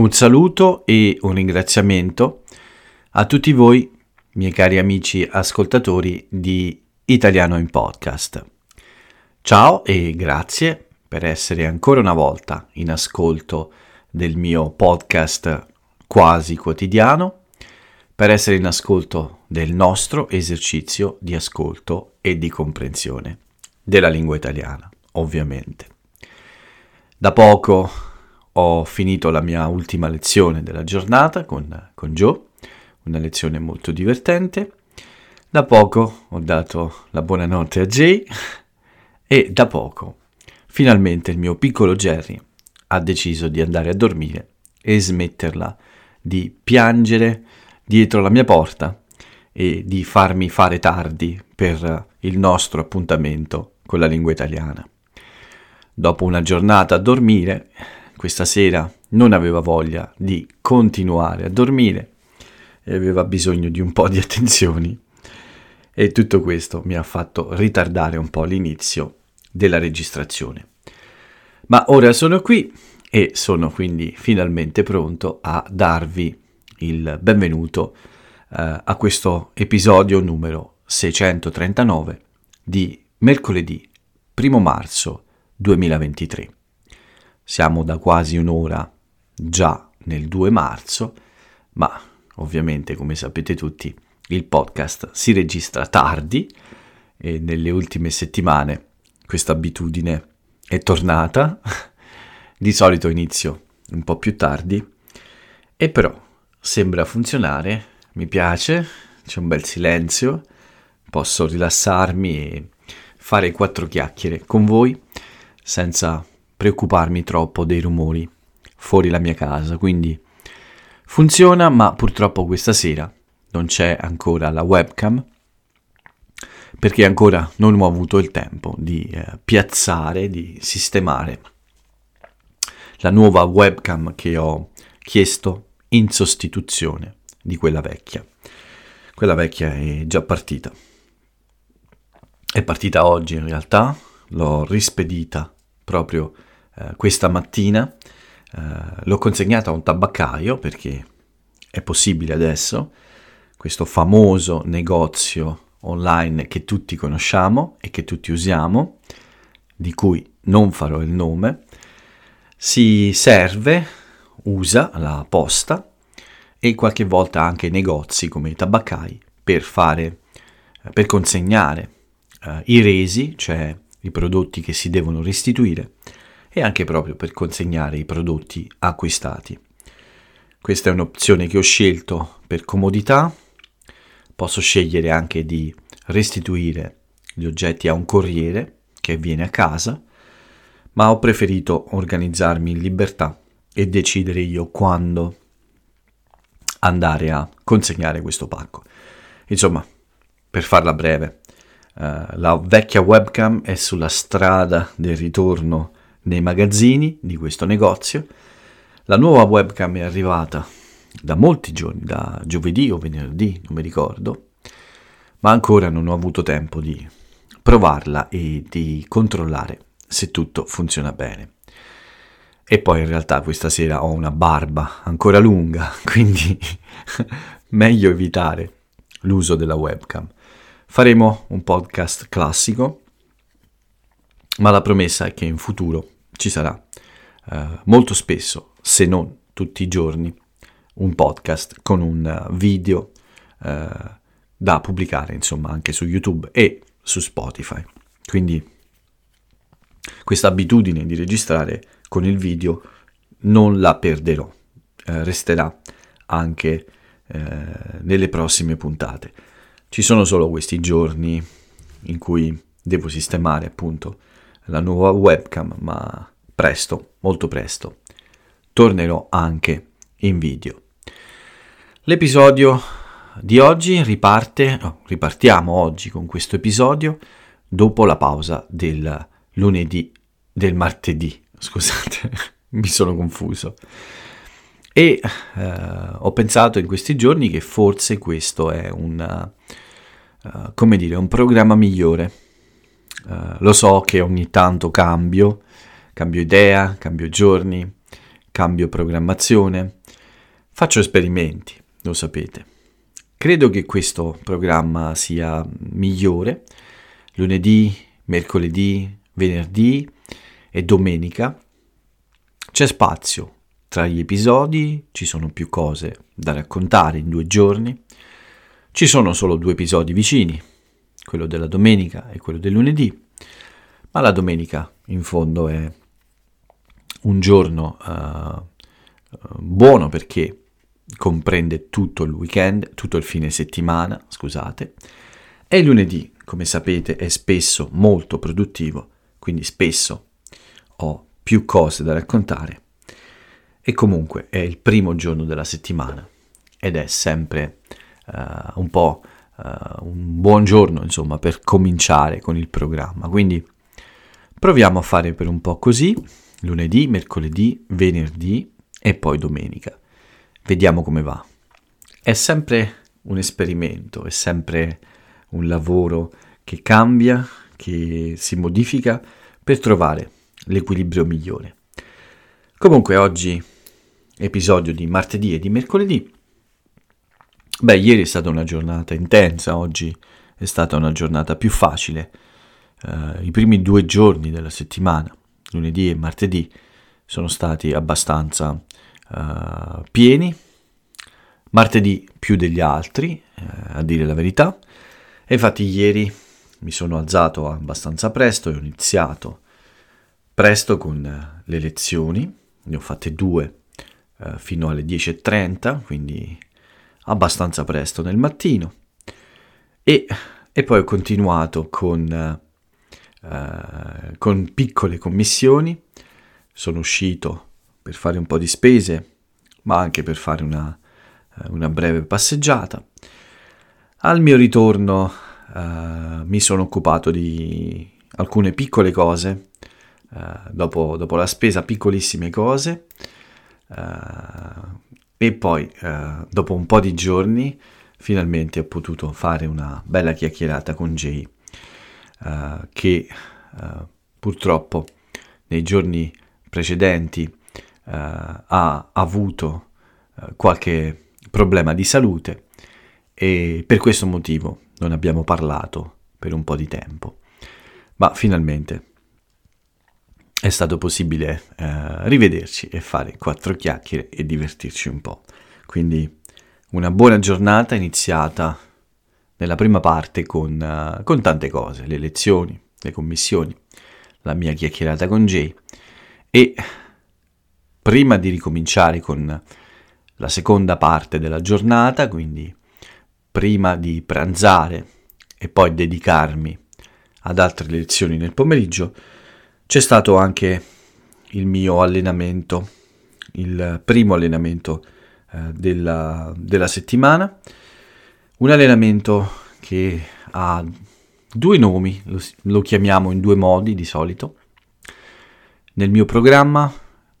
Un saluto e un ringraziamento a tutti voi, miei cari amici ascoltatori di Italiano in Podcast. Ciao e grazie per essere ancora una volta in ascolto del mio podcast quasi quotidiano, per essere in ascolto del nostro esercizio di ascolto e di comprensione della lingua italiana, ovviamente. Da poco ho finito la mia ultima lezione della giornata con Gio, una lezione molto divertente. Da poco ho dato la buonanotte a Jay e da poco finalmente il mio piccolo Jerry ha deciso di andare a dormire e smetterla di piangere dietro la mia porta e di farmi fare tardi per il nostro appuntamento con la lingua italiana. Dopo una giornata a dormire, questa sera non aveva voglia di continuare a dormire e aveva bisogno di un po' di attenzioni, e tutto questo mi ha fatto ritardare un po' l'inizio della registrazione. Ma ora sono qui e sono quindi finalmente pronto a darvi il benvenuto a questo episodio numero 639 di mercoledì 1 marzo 2023. Siamo da quasi un'ora già nel 2 marzo, ma ovviamente, come sapete tutti, il podcast si registra tardi e nelle ultime settimane questa abitudine è tornata. Di solito inizio un po' più tardi e però sembra funzionare, mi piace, c'è un bel silenzio, posso rilassarmi e fare 4 chiacchiere con voi senza preoccuparmi troppo dei rumori fuori la mia casa. Quindi funziona, ma purtroppo questa sera non c'è ancora la webcam perché ancora non ho avuto il tempo di piazzare, di sistemare la nuova webcam che ho chiesto in sostituzione di quella vecchia. Quella vecchia è già partita. È partita oggi in realtà, l'ho rispedita proprio questa mattina, l'ho consegnata a un tabaccaio perché è possibile adesso, questo famoso negozio online che tutti conosciamo e che tutti usiamo, di cui non farò il nome, usa la posta e qualche volta anche i negozi come i tabaccai per consegnare i resi, cioè i prodotti che si devono restituire, e anche proprio per consegnare i prodotti acquistati. Questa è un'opzione che ho scelto per comodità. Posso scegliere anche di restituire gli oggetti a un corriere che viene a casa, ma ho preferito organizzarmi in libertà e decidere io quando andare a consegnare questo pacco. Insomma, per farla breve, la vecchia webcam è sulla strada del ritorno nei magazzini di questo negozio. La nuova webcam è arrivata da molti giorni, da giovedì o venerdì, non mi ricordo, ma ancora non ho avuto tempo di provarla e di controllare se tutto funziona bene. E poi in realtà questa sera ho una barba ancora lunga, quindi meglio evitare l'uso della webcam. Faremo un podcast classico, ma la promessa è che in futuro ci sarà molto spesso, se non tutti i giorni, un podcast con un video da pubblicare, insomma, anche su YouTube e su Spotify. Quindi questa abitudine di registrare con il video non la perderò, resterà anche nelle prossime puntate. Ci sono solo questi giorni in cui devo sistemare appunto la nuova webcam, ma presto, molto presto, tornerò anche in video. L'episodio di oggi ripartiamo oggi con questo episodio dopo la pausa del martedì, scusate, mi sono confuso. E ho pensato in questi giorni che forse questo è un programma migliore. Lo so che ogni tanto cambio idea, cambio giorni, cambio programmazione, faccio esperimenti, lo sapete. Credo che questo programma sia migliore lunedì, mercoledì, venerdì e domenica. C'è spazio tra gli episodi, ci sono più cose da raccontare in 2 giorni. Ci sono solo 2 episodi vicini, quello della domenica e quello del lunedì, ma la domenica in fondo è un giorno buono perché comprende tutto il weekend, tutto il fine settimana, scusate, e il lunedì, come sapete, è spesso molto produttivo, quindi spesso ho più cose da raccontare e comunque è il primo giorno della settimana ed è sempre un po' un buon giorno, insomma, per cominciare con il programma. Quindi proviamo a fare per un po' così, lunedì, mercoledì, venerdì e poi domenica. Vediamo come va. È sempre un esperimento, è sempre un lavoro che cambia, che si modifica per trovare l'equilibrio migliore. Comunque oggi episodio di martedì e di mercoledì. Beh, ieri è stata una giornata intensa, oggi è stata una giornata più facile. I primi 2 giorni della settimana, lunedì e martedì, sono stati abbastanza pieni. Martedì più degli altri, a dire la verità. E infatti ieri mi sono alzato abbastanza presto e ho iniziato presto con le lezioni. Ne ho fatte 2 fino alle 10:30, quindi abbastanza presto nel mattino, e poi ho continuato con piccole commissioni. Sono uscito per fare un po' di spese, ma anche per fare una breve passeggiata. Al mio ritorno mi sono occupato di alcune piccole cose, dopo la spesa piccolissime cose, e poi, dopo un po' di giorni, finalmente ho potuto fare una bella chiacchierata con Jay, che purtroppo nei giorni precedenti ha avuto qualche problema di salute e per questo motivo non abbiamo parlato per un po' di tempo. Ma finalmente è stato possibile rivederci e fare 4 chiacchiere e divertirci un po'. Quindi una buona giornata iniziata nella prima parte con tante cose, le lezioni, le commissioni, la mia chiacchierata con Jay. E prima di ricominciare con la seconda parte della giornata, quindi prima di pranzare e poi dedicarmi ad altre lezioni nel pomeriggio, c'è stato anche il mio allenamento, il primo allenamento della settimana, un allenamento che ha 2 nomi, lo chiamiamo in 2 modi di solito. Nel mio programma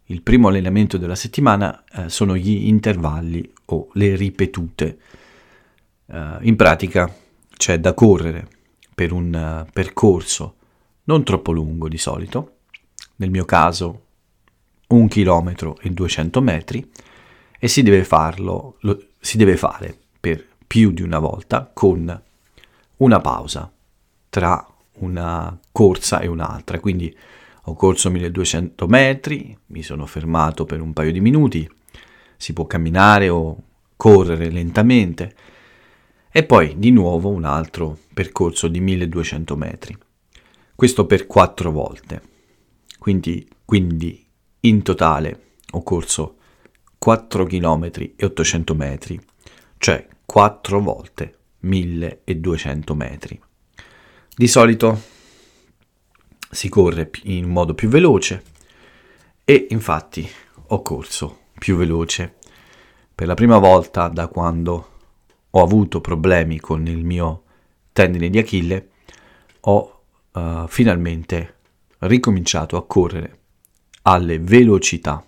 il primo allenamento della settimana sono gli intervalli o le ripetute. In pratica c'è da correre per un percorso non troppo lungo di solito, nel mio caso 1 chilometro e 200 metri, e si deve fare per più di una volta con una pausa tra una corsa e un'altra. Quindi ho corso 1200 metri, mi sono fermato per un paio di minuti, si può camminare o correre lentamente, e poi di nuovo un altro percorso di 1200 metri. Questo per 4 volte, quindi in totale ho corso 4 km e 800 metri, cioè 4 volte 1200 metri. Di solito si corre in modo più veloce e infatti ho corso più veloce. Per la prima volta da quando ho avuto problemi con il mio tendine di Achille ho finalmente ricominciato a correre alle velocità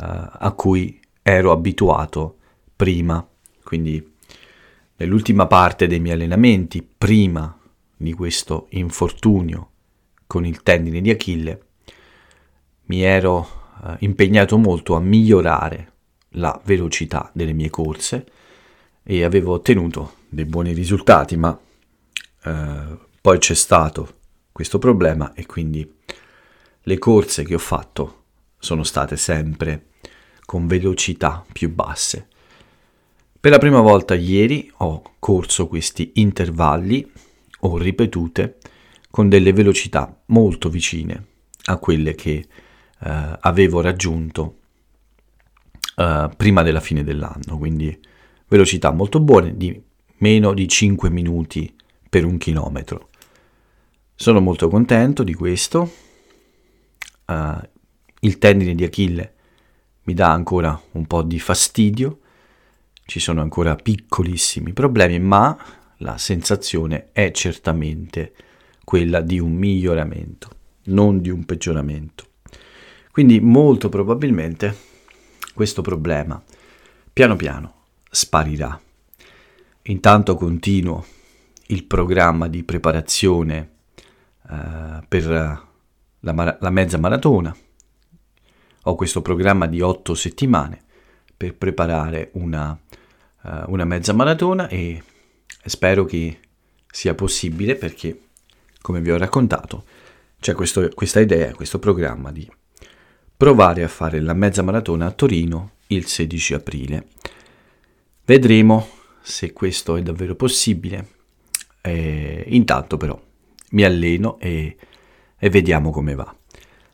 a cui ero abituato prima. Quindi nell'ultima parte dei miei allenamenti, prima di questo infortunio con il tendine di Achille, mi ero impegnato molto a migliorare la velocità delle mie corse e avevo ottenuto dei buoni risultati, ma poi c'è stato questo problema e quindi le corse che ho fatto sono state sempre con velocità più basse. Per la prima volta ieri ho corso questi intervalli o ripetute con delle velocità molto vicine a quelle che avevo raggiunto prima della fine dell'anno, quindi velocità molto buone di meno di 5 minuti per un chilometro. Sono molto contento di questo. Il tendine di Achille mi dà ancora un po' di fastidio, ci sono ancora piccolissimi problemi, ma la sensazione è certamente quella di un miglioramento, non di un peggioramento. Quindi molto probabilmente questo problema piano piano sparirà. Intanto continuo il programma di preparazione per la mezza maratona. Ho questo programma di 8 settimane per preparare una mezza maratona e spero che sia possibile, perché come vi ho raccontato c'è questa idea, questo programma di provare a fare la mezza maratona a Torino il 16 aprile. Vedremo se questo è davvero possibile. Intanto però mi alleno e vediamo come va.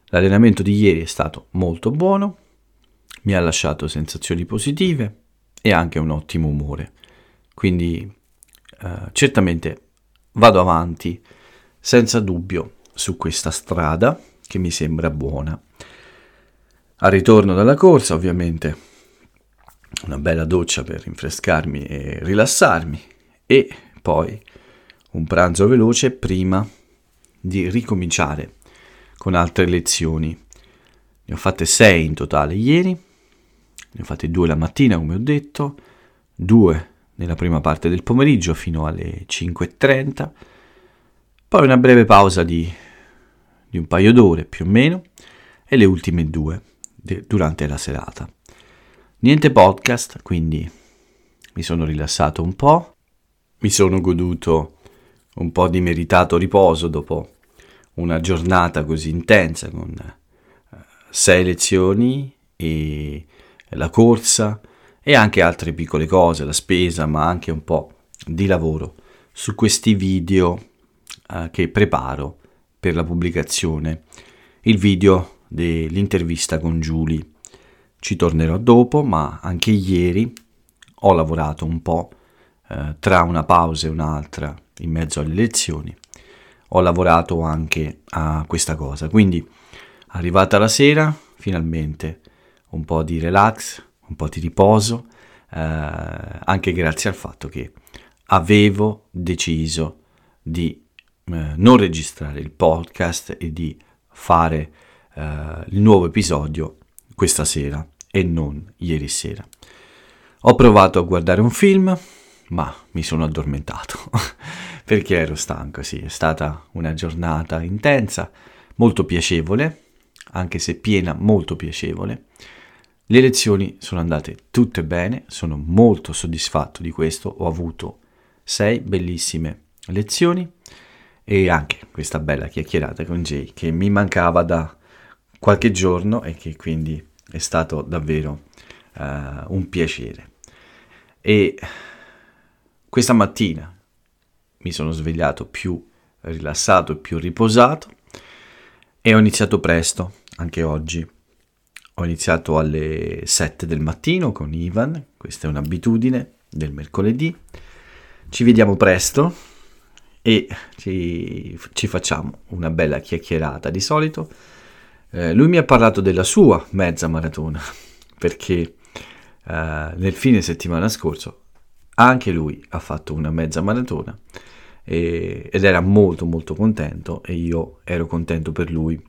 L'allenamento di ieri è stato molto buono, mi ha lasciato sensazioni positive e anche un ottimo umore, quindi certamente vado avanti senza dubbio su questa strada che mi sembra buona. Al ritorno dalla corsa, ovviamente, una bella doccia per rinfrescarmi e rilassarmi e poi un pranzo veloce prima di ricominciare con altre lezioni. Ne ho fatte 6 in totale ieri, ne ho fatte 2 la mattina come ho detto, 2 nella prima parte del pomeriggio fino alle 5:30, poi una breve pausa di un paio d'ore più o meno e le ultime 2 durante la serata. Niente podcast, quindi mi sono rilassato un po', mi sono goduto un po' di meritato riposo dopo una giornata così intensa con 6 lezioni e la corsa e anche altre piccole cose, la spesa, ma anche un po' di lavoro su questi video che preparo per la pubblicazione. Il video dell'intervista con Julie ci tornerò dopo, ma anche ieri ho lavorato un po' tra una pausa e un'altra in mezzo alle lezioni. Ho lavorato anche a questa cosa, quindi arrivata la sera finalmente un po' di relax, un po' di riposo, anche grazie al fatto che avevo deciso di non registrare il podcast e di fare il nuovo episodio questa sera e non ieri sera. Ho provato a guardare un film, ma mi sono addormentato perché ero stanco. Sì, è stata una giornata intensa, molto piacevole, anche se piena, molto piacevole. Le lezioni sono andate tutte bene, sono molto soddisfatto di questo. Ho avuto 6 bellissime lezioni e anche questa bella chiacchierata con Jay che mi mancava da qualche giorno e che quindi è stato davvero un piacere. E questa mattina mi sono svegliato più rilassato e più riposato e ho iniziato presto, anche oggi. Ho iniziato alle 7 del mattino con Ivan, questa è un'abitudine del mercoledì. Ci vediamo presto e ci facciamo una bella chiacchierata di solito. Lui mi ha parlato della sua mezza maratona perché nel fine settimana scorso anche lui ha fatto una mezza maratona ed era molto molto contento e io ero contento per lui.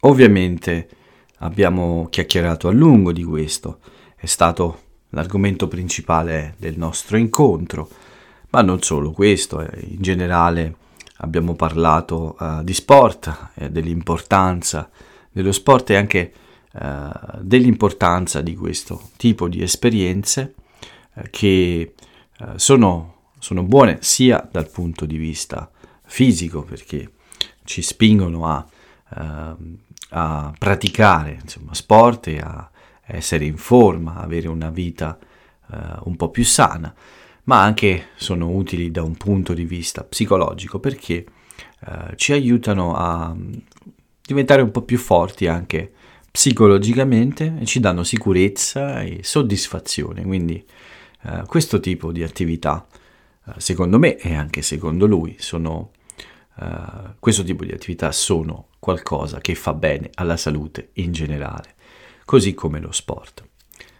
Ovviamente abbiamo chiacchierato a lungo di questo, è stato l'argomento principale del nostro incontro, ma non solo questo, in generale abbiamo parlato di sport, dell'importanza dello sport e anche dell'importanza di questo tipo di esperienze che sono buone sia dal punto di vista fisico, perché ci spingono a praticare, insomma, sport e a essere in forma, avere una vita un po' più sana, ma anche sono utili da un punto di vista psicologico, perché ci aiutano a diventare un po' più forti anche psicologicamente e ci danno sicurezza e soddisfazione. Quindi questo tipo di attività, secondo me e anche secondo lui, questo tipo di attività sono qualcosa che fa bene alla salute in generale, così come lo sport.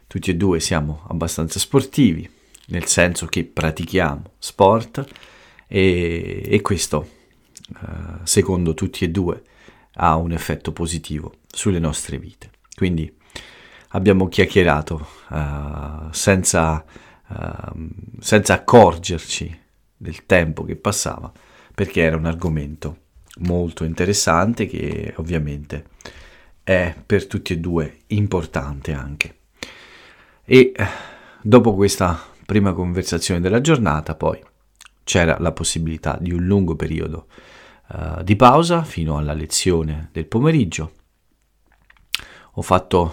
Tutti e due siamo abbastanza sportivi, nel senso che pratichiamo sport e questo, secondo tutti e due, ha un effetto positivo sulle nostre vite. Quindi abbiamo chiacchierato senza accorgerci del tempo che passava, perché era un argomento molto interessante che ovviamente è per tutti e due importante anche. E dopo questa prima conversazione della giornata poi c'era la possibilità di un lungo periodo di pausa fino alla lezione del pomeriggio. Ho fatto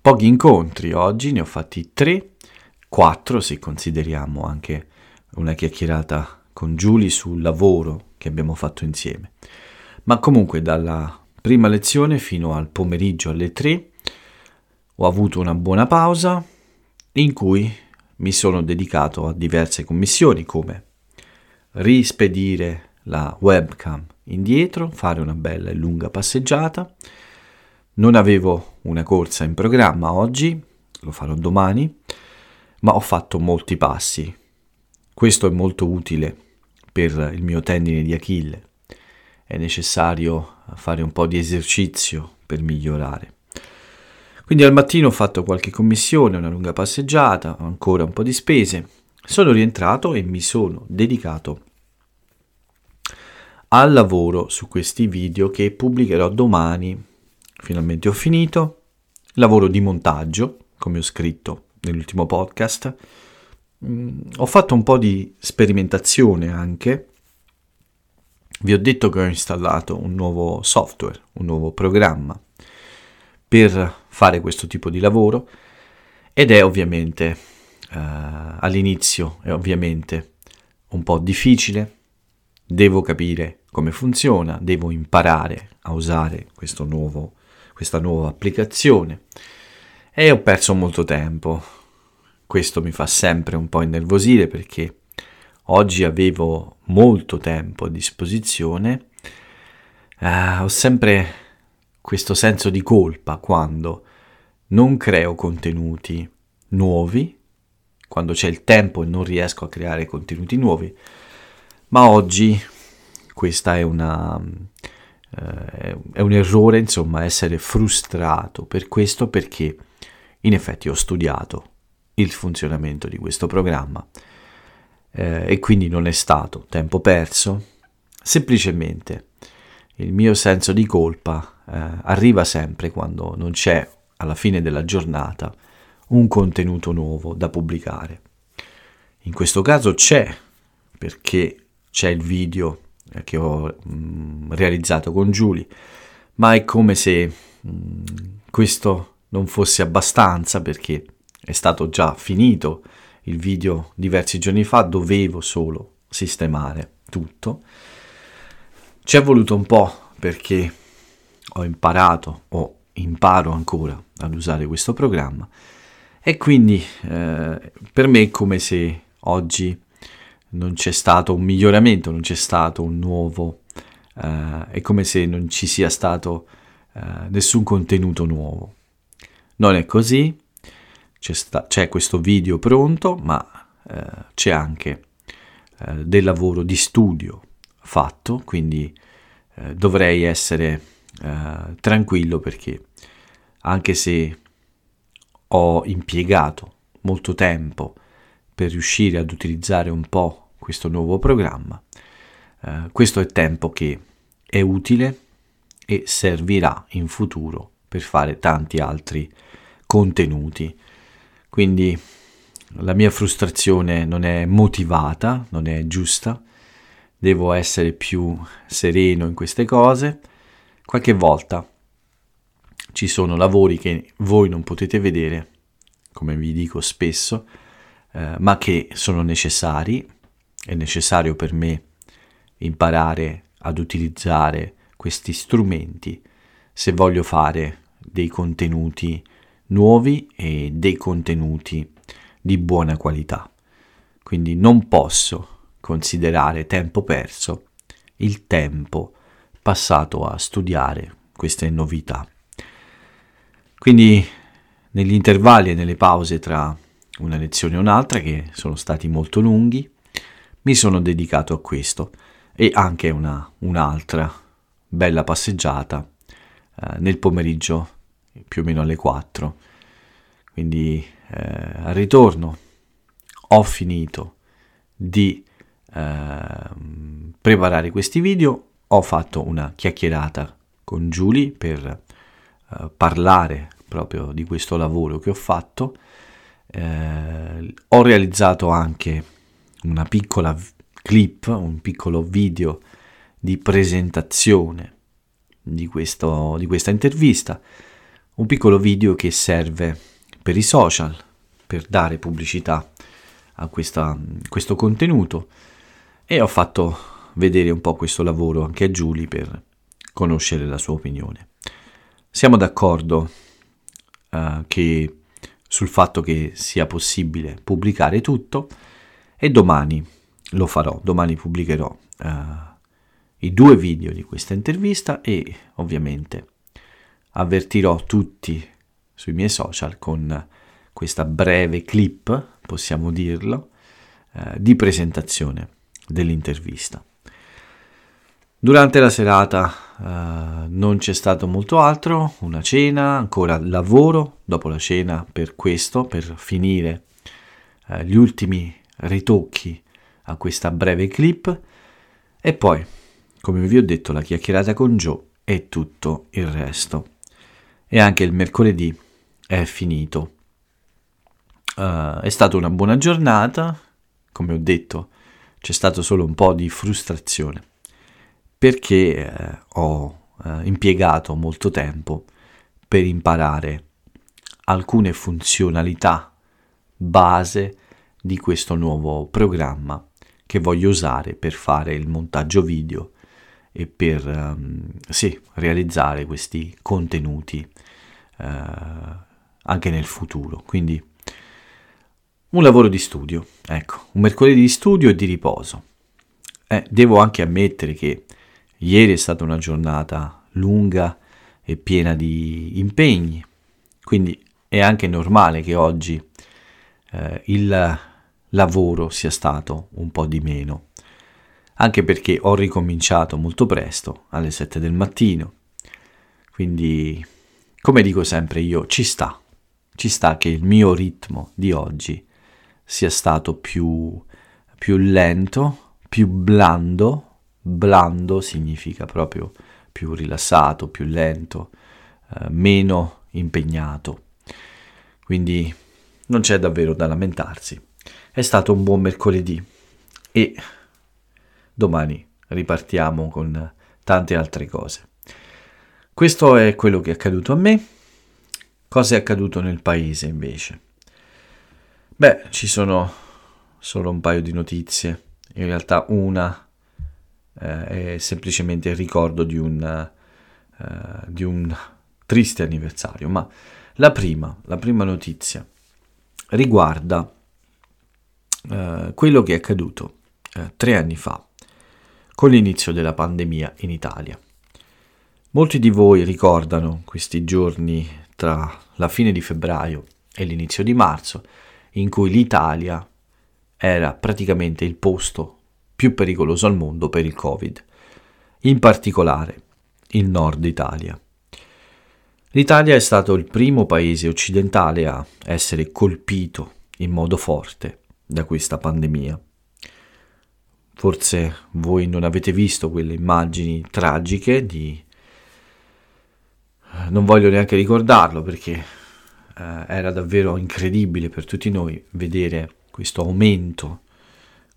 pochi incontri oggi, ne ho fatti 3, 4 se consideriamo anche una chiacchierata con Julie sul lavoro che abbiamo fatto insieme. Ma comunque dalla prima lezione fino al pomeriggio alle 3 ho avuto una buona pausa in cui mi sono dedicato a diverse commissioni, come rispedire la webcam indietro, fare una bella e lunga passeggiata. Non avevo una corsa in programma oggi, lo farò domani, ma ho fatto molti passi. Questo è molto utile per il mio tendine di Achille. È necessario fare un po' di esercizio per migliorare. Quindi al mattino ho fatto qualche commissione, una lunga passeggiata, ancora un po' di spese. Sono rientrato e mi sono dedicato al lavoro su questi video che pubblicherò domani. Finalmente ho finito. Lavoro di montaggio, come ho scritto nell'ultimo podcast. Ho fatto un po' di sperimentazione anche. Vi ho detto che ho installato un nuovo software, un nuovo programma per fare questo tipo di lavoro, ed è ovviamente all'inizio è ovviamente un po' difficile. Devo capire come funziona, devo imparare a usare questa nuova applicazione, e ho perso molto tempo. Questo mi fa sempre un po' innervosire, perché oggi avevo molto tempo a disposizione. Ho sempre questo senso di colpa quando non creo contenuti nuovi, quando c'è il tempo e non riesco a creare contenuti nuovi. Ma oggi questa è un errore, insomma, essere frustrato per questo, perché in effetti ho studiato il funzionamento di questo programma e quindi non è stato tempo perso. Semplicemente il mio senso di colpa arriva sempre quando non c'è, alla fine della giornata, un contenuto nuovo da pubblicare. In questo caso c'è, perché c'è il video che ho realizzato con Julie, ma è come se questo non fosse abbastanza, perché è stato già finito il video diversi giorni fa, dovevo solo sistemare tutto. Ci è voluto un po' perché ho imparato, o imparo ancora ad usare questo programma. E quindi per me è come se oggi non c'è stato un miglioramento, non c'è stato un nuovo, è come se non ci sia stato nessun contenuto nuovo. Non è così, c'è questo video pronto, ma c'è anche del lavoro di studio fatto, quindi dovrei essere tranquillo, perché anche se ho impiegato molto tempo per riuscire ad utilizzare un po' questo nuovo programma, questo è tempo che è utile e servirà in futuro per fare tanti altri contenuti. Quindi la mia frustrazione non è motivata, non è giusta, devo essere più sereno in queste cose. Qualche volta ci sono lavori che voi non potete vedere, come vi dico spesso, ma che sono necessari. È necessario per me imparare ad utilizzare questi strumenti se voglio fare dei contenuti nuovi e dei contenuti di buona qualità. Quindi non posso considerare tempo perso il tempo passato a studiare queste novità. Quindi negli intervalli e nelle pause tra una lezione e un'altra, che sono stati molto lunghi, mi sono dedicato a questo e anche un'altra bella passeggiata nel pomeriggio più o meno alle 4. Quindi al ritorno ho finito di preparare questi video, ho fatto una chiacchierata con Julie per parlare proprio di questo lavoro che ho fatto, ho realizzato anche una piccola clip, un piccolo video di presentazione di questa intervista, un piccolo video che serve per i social, per dare pubblicità a questo contenuto, e ho fatto vedere un po' questo lavoro anche a Julie per conoscere la sua opinione. Siamo d'accordo che sul fatto che sia possibile pubblicare tutto, e domani lo farò, domani pubblicherò i 2 video di questa intervista e ovviamente avvertirò tutti sui miei social con questa breve clip, possiamo dirlo, di presentazione dell'intervista. Durante la serata non c'è stato molto altro, una cena, ancora lavoro dopo la cena per questo, per finire gli ultimi ritocchi a questa breve clip, e poi, come vi ho detto, la chiacchierata con Joe e tutto il resto. E anche il mercoledì è finito. È stata una buona giornata, come ho detto c'è stato solo un po' di frustrazione perché ho impiegato molto tempo per imparare alcune funzionalità base di questo nuovo programma che voglio usare per fare il montaggio video e per realizzare questi contenuti anche nel futuro. Quindi un lavoro di studio, ecco, un mercoledì di studio e di riposo. Devo anche ammettere che ieri è stata una giornata lunga e piena di impegni, quindi è anche normale che oggi il lavoro sia stato un po' di meno, anche perché ho ricominciato molto presto, alle 7 del mattino, quindi, come dico sempre io, ci sta che il mio ritmo di oggi sia stato più lento, più blando significa proprio più rilassato, più lento, meno impegnato, quindi non c'è davvero da lamentarsi. È stato un buon mercoledì e domani ripartiamo con tante altre cose. Questo è quello che è accaduto a me. Cosa è accaduto nel paese invece? Beh, ci sono solo un paio di notizie, in realtà una è semplicemente il ricordo di un triste anniversario, ma la prima notizia riguarda quello che è accaduto 3 anni fa con l'inizio della pandemia in Italia. Molti di voi ricordano questi giorni tra la fine di febbraio e l'inizio di marzo, in cui l'Italia era praticamente il posto più pericoloso al mondo per il Covid, in particolare il nord Italia. L'Italia è stato il primo paese occidentale a essere colpito in modo forte da questa pandemia. Forse voi non avete visto quelle immagini tragiche di non voglio neanche ricordarlo, perché era davvero incredibile per tutti noi vedere questo aumento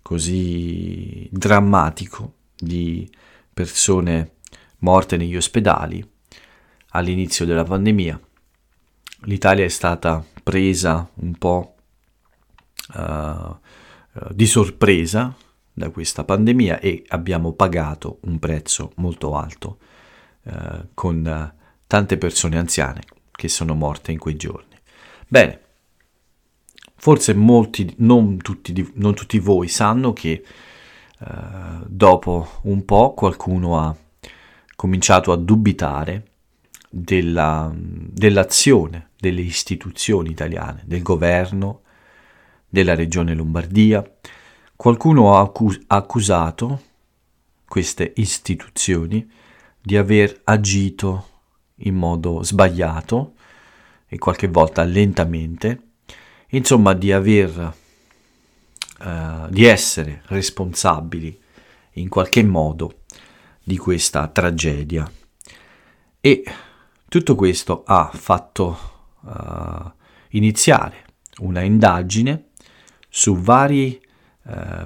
così drammatico di persone morte negli ospedali all'inizio della pandemia. L'Italia è stata presa un po' di sorpresa da questa pandemia e abbiamo pagato un prezzo molto alto con tante persone anziane che sono morte in quei giorni. Bene, forse molti, non tutti voi sanno che dopo un po' qualcuno ha cominciato a dubitare dell'azione delle istituzioni italiane, del governo, della regione Lombardia. Qualcuno ha accusato queste istituzioni di aver agito in modo sbagliato e qualche volta lentamente, insomma di essere responsabili in qualche modo di questa tragedia. E tutto questo ha fatto iniziare una indagine su vari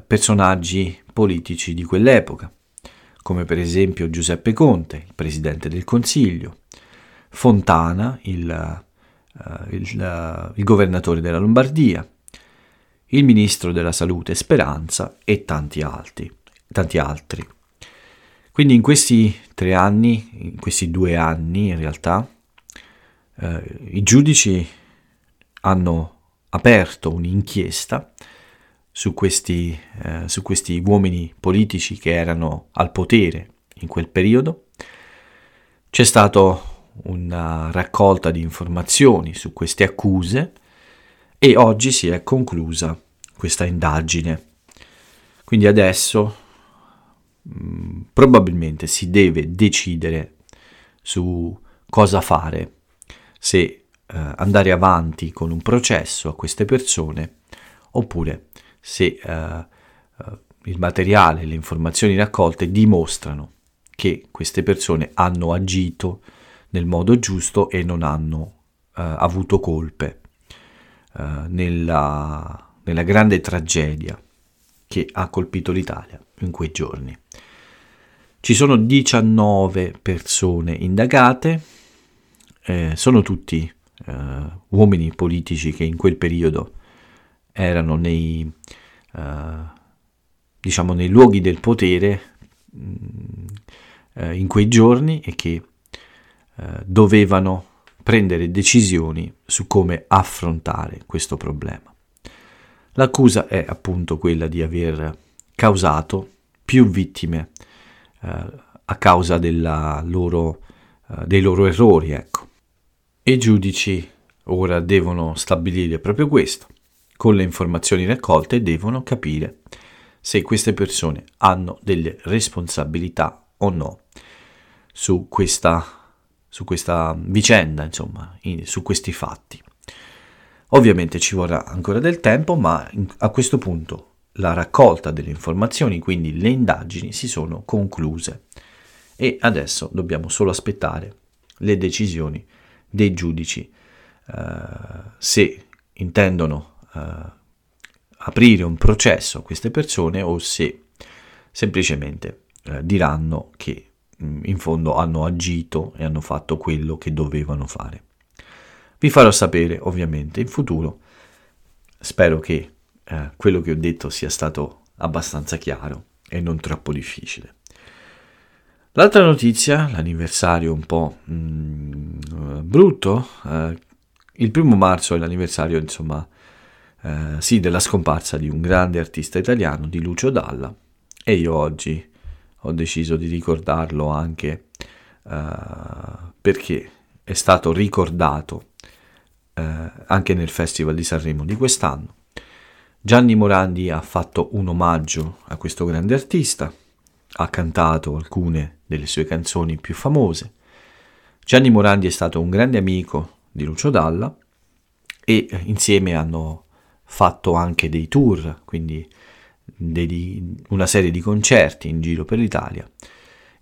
personaggi politici di quell'epoca, come per esempio Giuseppe Conte, il presidente del Consiglio, Fontana, il governatore della Lombardia, il ministro della Salute Speranza e tanti altri. Quindi in questi due anni in realtà, i giudici hanno aperto un'inchiesta su questi uomini politici che erano al potere in quel periodo. C'è stato una raccolta di informazioni su queste accuse e oggi si è conclusa questa indagine. Quindi adesso probabilmente si deve decidere su cosa fare, se andare avanti con un processo a queste persone oppure se il materiale, le informazioni raccolte dimostrano che queste persone hanno agito nel modo giusto e non hanno avuto colpe nella grande tragedia che ha colpito l'Italia in quei giorni. Ci sono 19 persone indagate, sono tutti uomini politici che in quel periodo erano nei luoghi del potere in quei giorni e che dovevano prendere decisioni su come affrontare questo problema. L'accusa è appunto quella di aver causato più vittime a causa dei loro errori, ecco. I giudici ora devono stabilire proprio questo. Con le informazioni raccolte devono capire se queste persone hanno delle responsabilità o no su questa vicenda, insomma, su questi fatti. Ovviamente ci vorrà ancora del tempo, ma a questo punto la raccolta delle informazioni, quindi le indagini, si sono concluse e adesso dobbiamo solo aspettare le decisioni dei giudici se intendono aprire un processo a queste persone o se semplicemente diranno che in fondo hanno agito e hanno fatto quello che dovevano fare. Vi farò sapere ovviamente in futuro. Spero che quello che ho detto sia stato abbastanza chiaro e non troppo difficile. L'altra notizia, l'anniversario un po' brutto, il 1 marzo è l'anniversario, insomma, della scomparsa di un grande artista italiano, di Lucio Dalla, e io oggi ho deciso di ricordarlo anche perché è stato ricordato anche nel Festival di Sanremo di quest'anno. Gianni Morandi ha fatto un omaggio a questo grande artista, ha cantato alcune delle sue canzoni più famose. Gianni Morandi è stato un grande amico di Lucio Dalla e insieme hanno fatto anche dei tour, quindi una serie di concerti in giro per l'Italia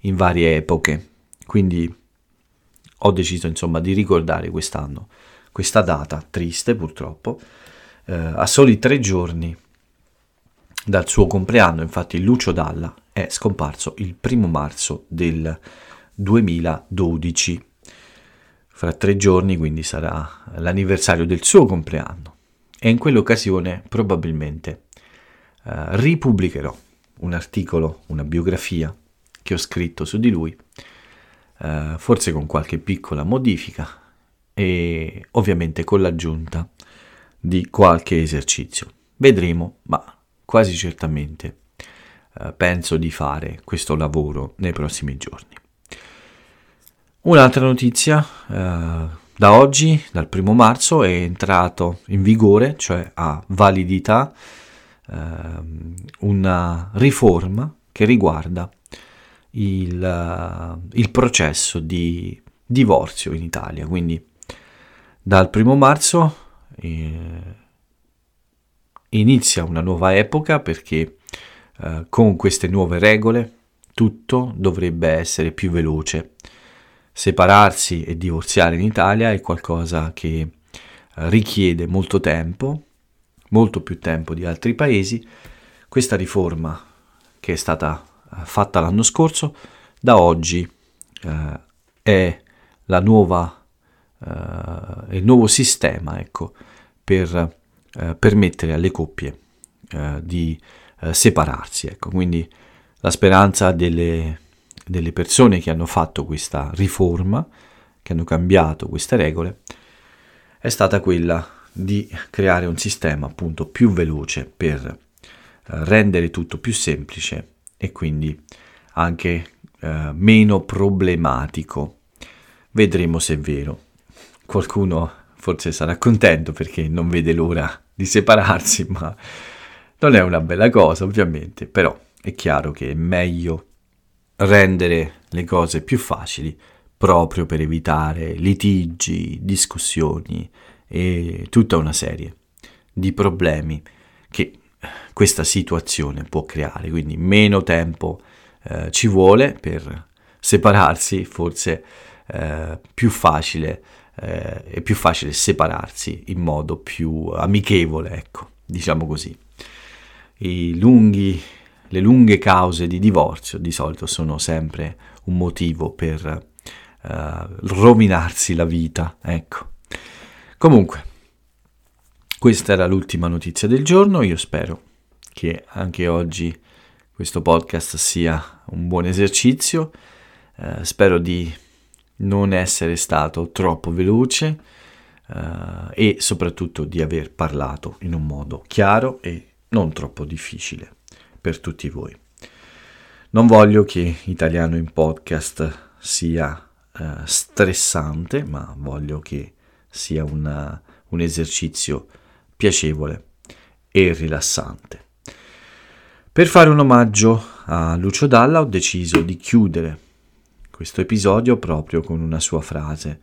in varie epoche. Quindi ho deciso insomma di ricordare quest'anno questa data triste purtroppo, a soli 3 giorni dal suo compleanno. Infatti Lucio Dalla è scomparso il 1° marzo del 2012, fra 3 giorni quindi sarà l'anniversario del suo compleanno, e in quell'occasione probabilmente ripubblicherò un articolo, una biografia che ho scritto su di lui, forse con qualche piccola modifica e ovviamente con l'aggiunta di qualche esercizio. Vedremo, ma quasi certamente penso di fare questo lavoro nei prossimi giorni. Un'altra notizia, da oggi, dal 1° marzo, è entrato in vigore, cioè ha validità, una riforma che riguarda il processo di divorzio in Italia. Quindi dal 1° marzo inizia una nuova epoca, perché con queste nuove regole tutto dovrebbe essere più veloce. Separarsi e divorziare in Italia è qualcosa che richiede molto tempo, molto più tempo di altri paesi. Questa riforma, che è stata fatta l'anno scorso, da oggi è il nuovo sistema, ecco, per permettere alle coppie di separarsi. Ecco. Quindi la speranza delle persone che hanno fatto questa riforma, che hanno cambiato queste regole, è stata quella di creare un sistema appunto più veloce per rendere tutto più semplice e quindi anche meno problematico. Vedremo se è vero. Qualcuno forse sarà contento perché non vede l'ora di separarsi, ma non è una bella cosa ovviamente, però è chiaro che è meglio rendere le cose più facili proprio per evitare litigi, discussioni e tutta una serie di problemi che questa situazione può creare. Quindi meno tempo ci vuole per separarsi, forse è più facile separarsi in modo più amichevole, ecco, diciamo così. Le lunghe cause di divorzio di solito sono sempre un motivo per rovinarsi la vita, ecco. Comunque, questa era l'ultima notizia del giorno. Io spero che anche oggi questo podcast sia un buon esercizio. Spero di non essere stato troppo veloce e soprattutto di aver parlato in un modo chiaro e non troppo difficile per tutti voi. Non voglio che Italiano in Podcast sia stressante, ma voglio che sia un esercizio piacevole e rilassante. Per fare un omaggio a Lucio Dalla ho deciso di chiudere questo episodio proprio con una sua frase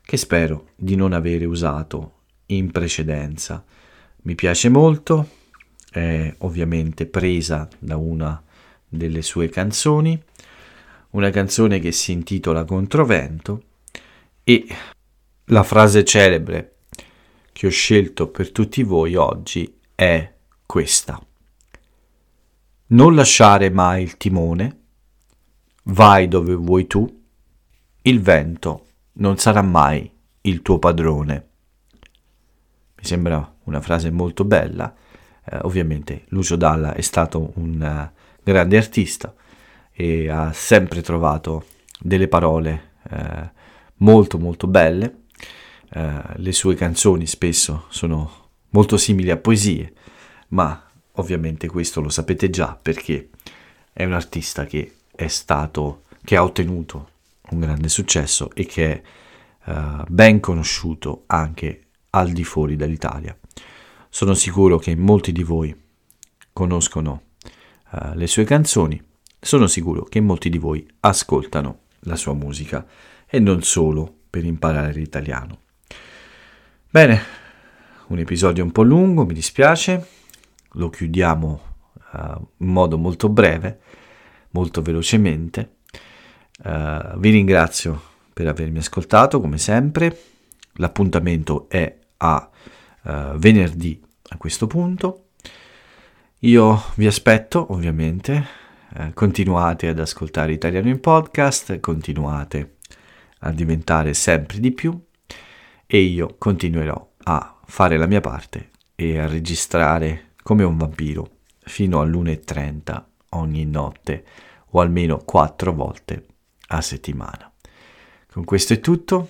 che spero di non avere usato in precedenza. Mi piace molto, è ovviamente presa da una delle sue canzoni, una canzone che si intitola Controvento, e la frase celebre che ho scelto per tutti voi oggi è questa: non lasciare mai il timone, vai dove vuoi tu, il vento non sarà mai il tuo padrone. Mi sembra una frase molto bella. Ovviamente Lucio Dalla è stato un grande artista e ha sempre trovato delle parole molto molto belle. Le sue canzoni spesso sono molto simili a poesie, ma ovviamente questo lo sapete già perché è un artista che ha ottenuto un grande successo e che è ben conosciuto anche al di fuori dall'Italia. Sono sicuro che molti di voi conoscono le sue canzoni, sono sicuro che molti di voi ascoltano la sua musica e non solo per imparare l'italiano. Bene, un episodio un po' lungo, mi dispiace, lo chiudiamo in modo molto breve, molto velocemente. Vi ringrazio per avermi ascoltato come sempre. L'appuntamento è a venerdì a questo punto. Io vi aspetto ovviamente, continuate ad ascoltare Italiano in Podcast, continuate a diventare sempre di più e io continuerò a fare la mia parte e a registrare come un vampiro fino all'1:30 ogni notte o almeno 4 volte a settimana. Con questo è tutto,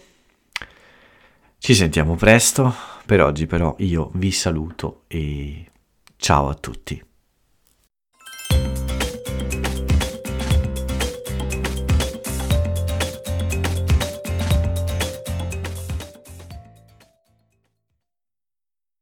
ci sentiamo presto, per oggi però io vi saluto e ciao a tutti.